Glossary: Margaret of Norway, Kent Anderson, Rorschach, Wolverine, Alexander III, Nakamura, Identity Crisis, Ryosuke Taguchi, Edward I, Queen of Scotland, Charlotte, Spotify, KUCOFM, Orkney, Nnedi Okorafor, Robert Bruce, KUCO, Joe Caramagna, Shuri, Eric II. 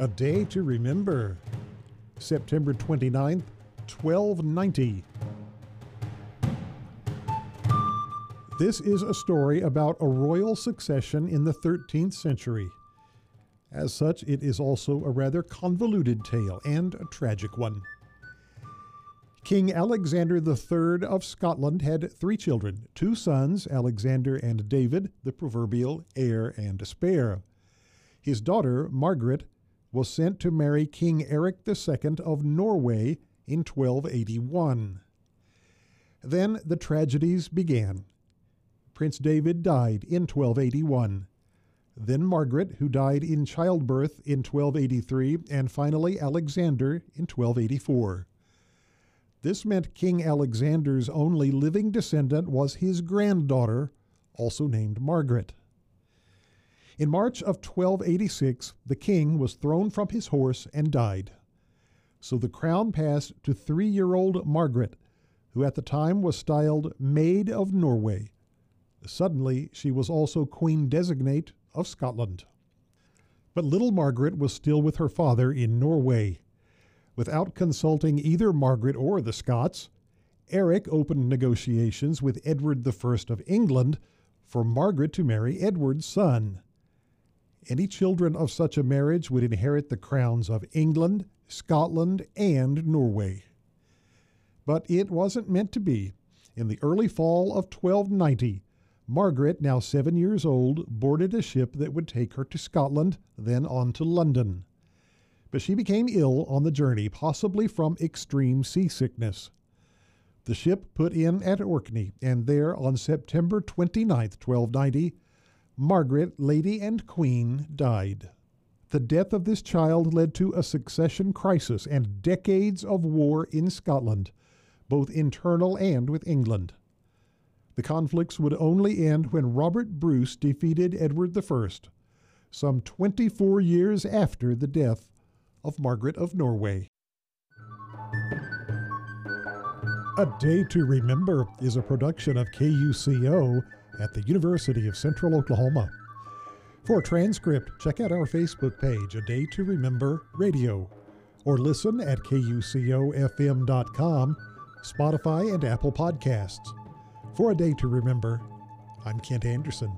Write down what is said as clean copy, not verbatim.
A day to remember, September 29th, 1290. This is a story about a royal succession in the 13th century. As such, it is also a rather convoluted tale and a tragic one. King Alexander III of Scotland had three children, two sons, Alexander and David, the proverbial heir and spare. His daughter, Margaret, was sent to marry King Eric II of Norway in 1281. Then the tragedies began. Prince David died in 1281. Then Margaret, who died in childbirth in 1283, and finally Alexander in 1284. This meant King Alexander's only living descendant was his granddaughter, also named Margaret. In March of 1286, the king was thrown from his horse and died. So the crown passed to three-year-old Margaret, who at the time was styled Maid of Norway. Suddenly, she was also Queen Designate of Scotland. But little Margaret was still with her father in Norway. Without consulting either Margaret or the Scots, Eric opened negotiations with Edward I of England for Margaret to marry Edward's son. Any children of such a marriage would inherit the crowns of England, Scotland, and Norway. But it wasn't meant to be. In the early fall of 1290, Margaret, now 7 years old, boarded a ship that would take her to Scotland, then on to London. But she became ill on the journey, possibly from extreme seasickness. The ship put in at Orkney, and there on September 29, 1290, Margaret, Lady and Queen, died. The death of this child led to a succession crisis and decades of war in Scotland, both internal and with England. The conflicts would only end when Robert Bruce defeated Edward I, some 24 years after the death of Margaret of Norway. A Day to Remember is a production of KUCO at the University of Central Oklahoma. For a transcript, check out our Facebook page, A Day to Remember Radio, or listen at KUCOFM.com, Spotify, and Apple Podcasts. For A Day to Remember, I'm Kent Anderson.